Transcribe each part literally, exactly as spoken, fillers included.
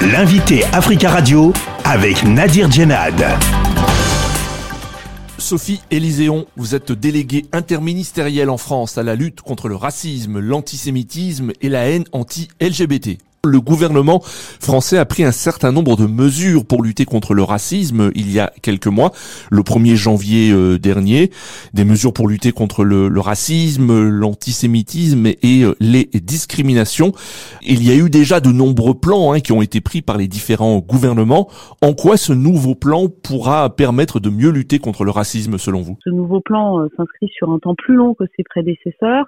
L'invité Africa Radio avec Nadir Djennad. Sophie Élizéon, vous êtes déléguée interministérielle en France à la lutte contre le racisme, l'antisémitisme et la haine anti-L G B T. Le gouvernement français a pris un certain nombre de mesures pour lutter contre le racisme il y a quelques mois, le premier janvier dernier, des mesures pour lutter contre le, le racisme, l'antisémitisme et les discriminations. Il y a eu déjà de nombreux plans hein, qui ont été pris par les différents gouvernements. En quoi ce nouveau plan pourra permettre de mieux lutter contre le racisme selon vous ? Ce nouveau plan euh, s'inscrit sur un temps plus long que ses prédécesseurs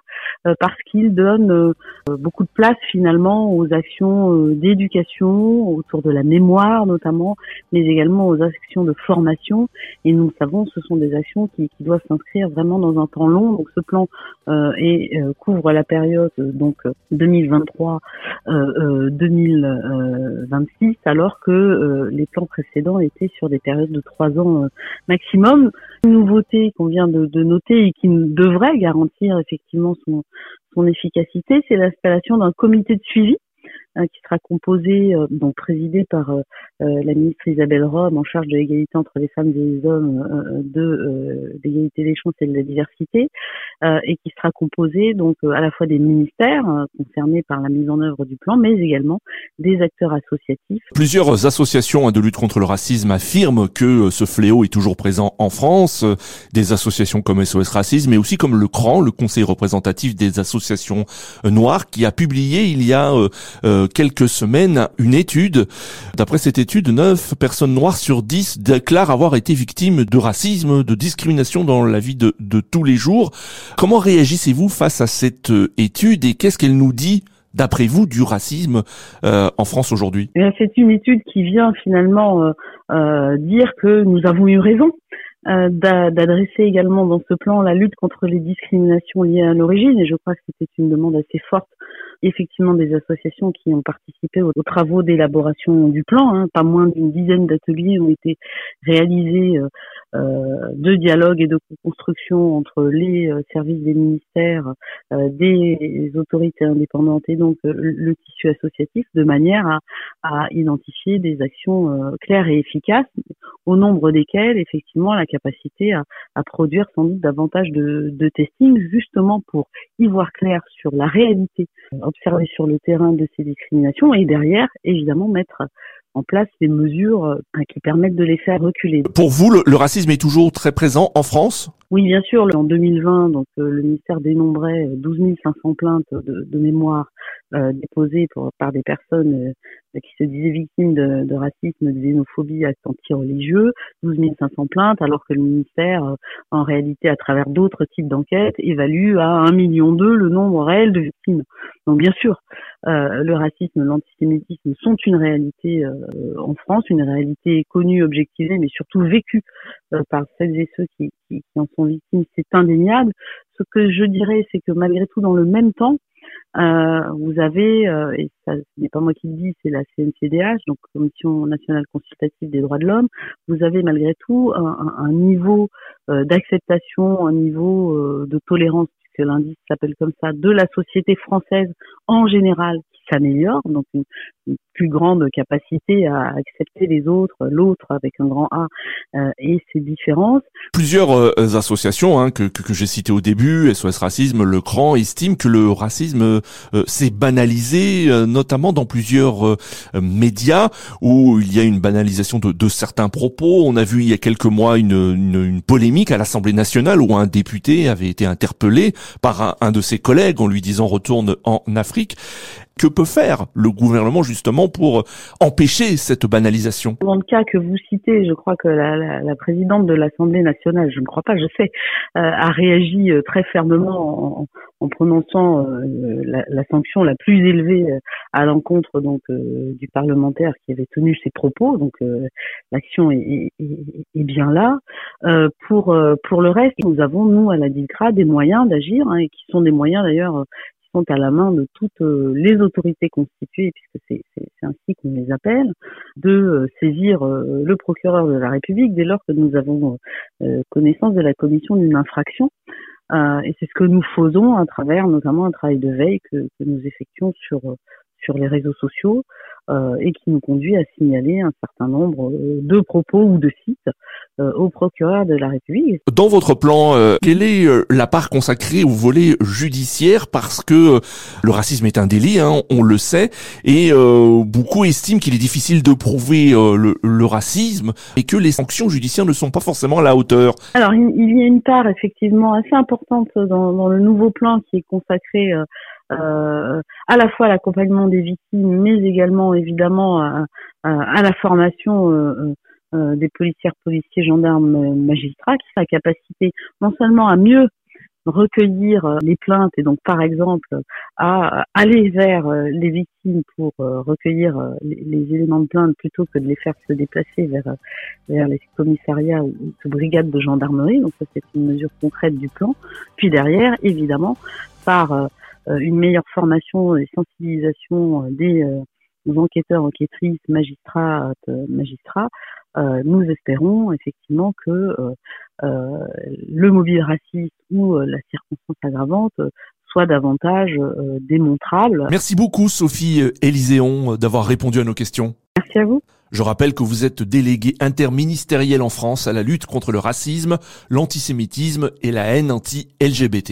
euh, parce qu'il donne euh, beaucoup de place finalement aux actions d'éducation, autour de la mémoire notamment, mais également aux actions de formation. Et nous le savons, ce sont des actions qui, qui doivent s'inscrire vraiment dans un temps long. Donc ce plan euh, et, euh, couvre la période euh, donc deux mille vingt-trois à deux mille vingt-six, euh, euh, alors que euh, les plans précédents étaient sur des périodes de trois ans euh, maximum. Une nouveauté qu'on vient de, de noter et qui devrait garantir effectivement son, son efficacité, c'est l'installation d'un comité de suivi qui sera composé, euh, donc présidé par euh, la ministre Isabelle Rome, en charge de l'égalité entre les femmes et les hommes, euh, de euh, l'égalité des chances et de la diversité, euh, et qui sera composé donc euh, à la fois des ministères euh, concernés par la mise en œuvre du plan, mais également des acteurs associatifs. Plusieurs associations de lutte contre le racisme affirment que ce fléau est toujours présent en France, des associations comme S O S Racisme, mais aussi comme le C R A N, le Conseil représentatif des associations noires, qui a publié il y a euh, euh, quelques semaines, une étude. D'après cette étude, neuf personnes noires sur dix déclarent avoir été victimes de racisme, de discrimination dans la vie de, de tous les jours. Comment réagissez-vous face à cette étude et qu'est-ce qu'elle nous dit, d'après vous, du racisme euh, en France aujourd'hui ? C'est une étude qui vient finalement euh, euh, dire que nous avons eu raison Euh, d'adresser également dans ce plan la lutte contre les discriminations liées à l'origine, et je crois que c'était une demande assez forte effectivement des associations qui ont participé aux, aux travaux d'élaboration du plan. Hein. Pas moins d'une dizaine d'ateliers ont été réalisés euh, euh, de dialogue et de construction entre les euh, services des ministères, euh, des autorités indépendantes et donc euh, le tissu associatif, de manière à, à identifier des actions euh, claires et efficaces, au nombre desquelles effectivement la capacité à, à produire sans doute davantage de, de testing, justement pour y voir clair sur la réalité observée sur le terrain de ces discriminations et derrière, évidemment, mettre en place des mesures qui permettent de les faire reculer. Pour vous, le, le racisme est toujours très présent en France ? Oui, bien sûr. En deux mille vingt, donc, le ministère dénombrait douze mille cinq cents plaintes de, de mémoire euh, déposées pour, par des personnes euh, qui se disaient victimes de, de racisme, de xénophobie, actes anti-religieux. douze mille cinq cents plaintes, alors que le ministère, euh, en réalité, à travers d'autres types d'enquêtes, évalue à un virgule deux million le nombre réel de victimes. Donc, bien sûr, euh, le racisme, l'antisémitisme sont une réalité euh, en France, une réalité connue, objectivée, mais surtout vécue euh, par celles et ceux qui, qui, qui en sont victimes, c'est indéniable. Ce que je dirais, c'est que malgré tout, dans le même temps, euh, vous avez, euh, et ça, ce n'est pas moi qui le dis, c'est la C N C D H, donc Commission nationale consultative des droits de l'homme, vous avez malgré tout un, un niveau euh, d'acceptation, un niveau euh, de tolérance, puisque l'indice s'appelle comme ça, de la société française en général, qui s'améliore, donc une, une plus grande capacité à accepter les autres, l'autre avec un grand A euh, et ses différences. Plusieurs euh, associations hein, que, que, que j'ai citées au début, S O S Racisme, le C R A N, estiment que le racisme euh, s'est banalisé, euh, notamment dans plusieurs euh, médias où il y a une banalisation de, de certains propos. On a vu il y a quelques mois une, une, une polémique à l'Assemblée nationale où un député avait été interpellé par un, un de ses collègues en lui disant « retourne en Afrique ». Que peut faire le gouvernement justement pour empêcher cette banalisation ? Dans le cas que vous citez, je crois que la, la, la présidente de l'Assemblée nationale, je ne crois pas, je sais, euh, a réagi très fermement en, en prononçant euh, la, la sanction la plus élevée à l'encontre donc euh, du parlementaire qui avait tenu ses propos. Donc euh, l'action est, est, est bien là. Euh, pour euh, pour le reste, nous avons nous à la DILCRA des moyens d'agir hein, et qui sont des moyens d'ailleurs sont à la main de toutes les autorités constituées, puisque c'est, c'est, c'est ainsi qu'on les appelle, de saisir le procureur de la République dès lors que nous avons connaissance de la commission d'une infraction. Et c'est ce que nous faisons à travers notamment un travail de veille que, que nous effectuons sur, sur les réseaux sociaux, euh, et qui nous conduit à signaler un certain nombre de propos ou de sites euh, au procureur de la République. Dans votre plan, euh, quelle est la part consacrée au volet judiciaire, parce que euh, le racisme est un délit, hein, on le sait, et euh, beaucoup estiment qu'il est difficile de prouver euh, le, le racisme et que les sanctions judiciaires ne sont pas forcément à la hauteur. Alors il, il y a une part effectivement assez importante dans, dans le nouveau plan qui est consacré euh, Euh, à la fois à l'accompagnement des victimes, mais également évidemment à, à, à la formation euh, euh, des policières, policiers, gendarmes, magistrats, qui a la capacité non seulement à mieux recueillir les plaintes et donc par exemple à aller vers les victimes pour recueillir les éléments de plainte plutôt que de les faire se déplacer vers, vers les commissariats ou brigades de gendarmerie. Donc ça, c'est une mesure concrète du plan. Puis derrière, évidemment, par une meilleure formation et sensibilisation des enquêteurs, enquêtrices, magistrats, magistrats, Euh, nous espérons effectivement que euh, euh, le mobile raciste ou euh, la circonstance aggravante euh, soit davantage euh, démontrable. Merci beaucoup Sophie Élizéon d'avoir répondu à nos questions. Merci à vous. Je rappelle que vous êtes déléguée interministérielle en France à la lutte contre le racisme, l'antisémitisme et la haine anti-L G B T.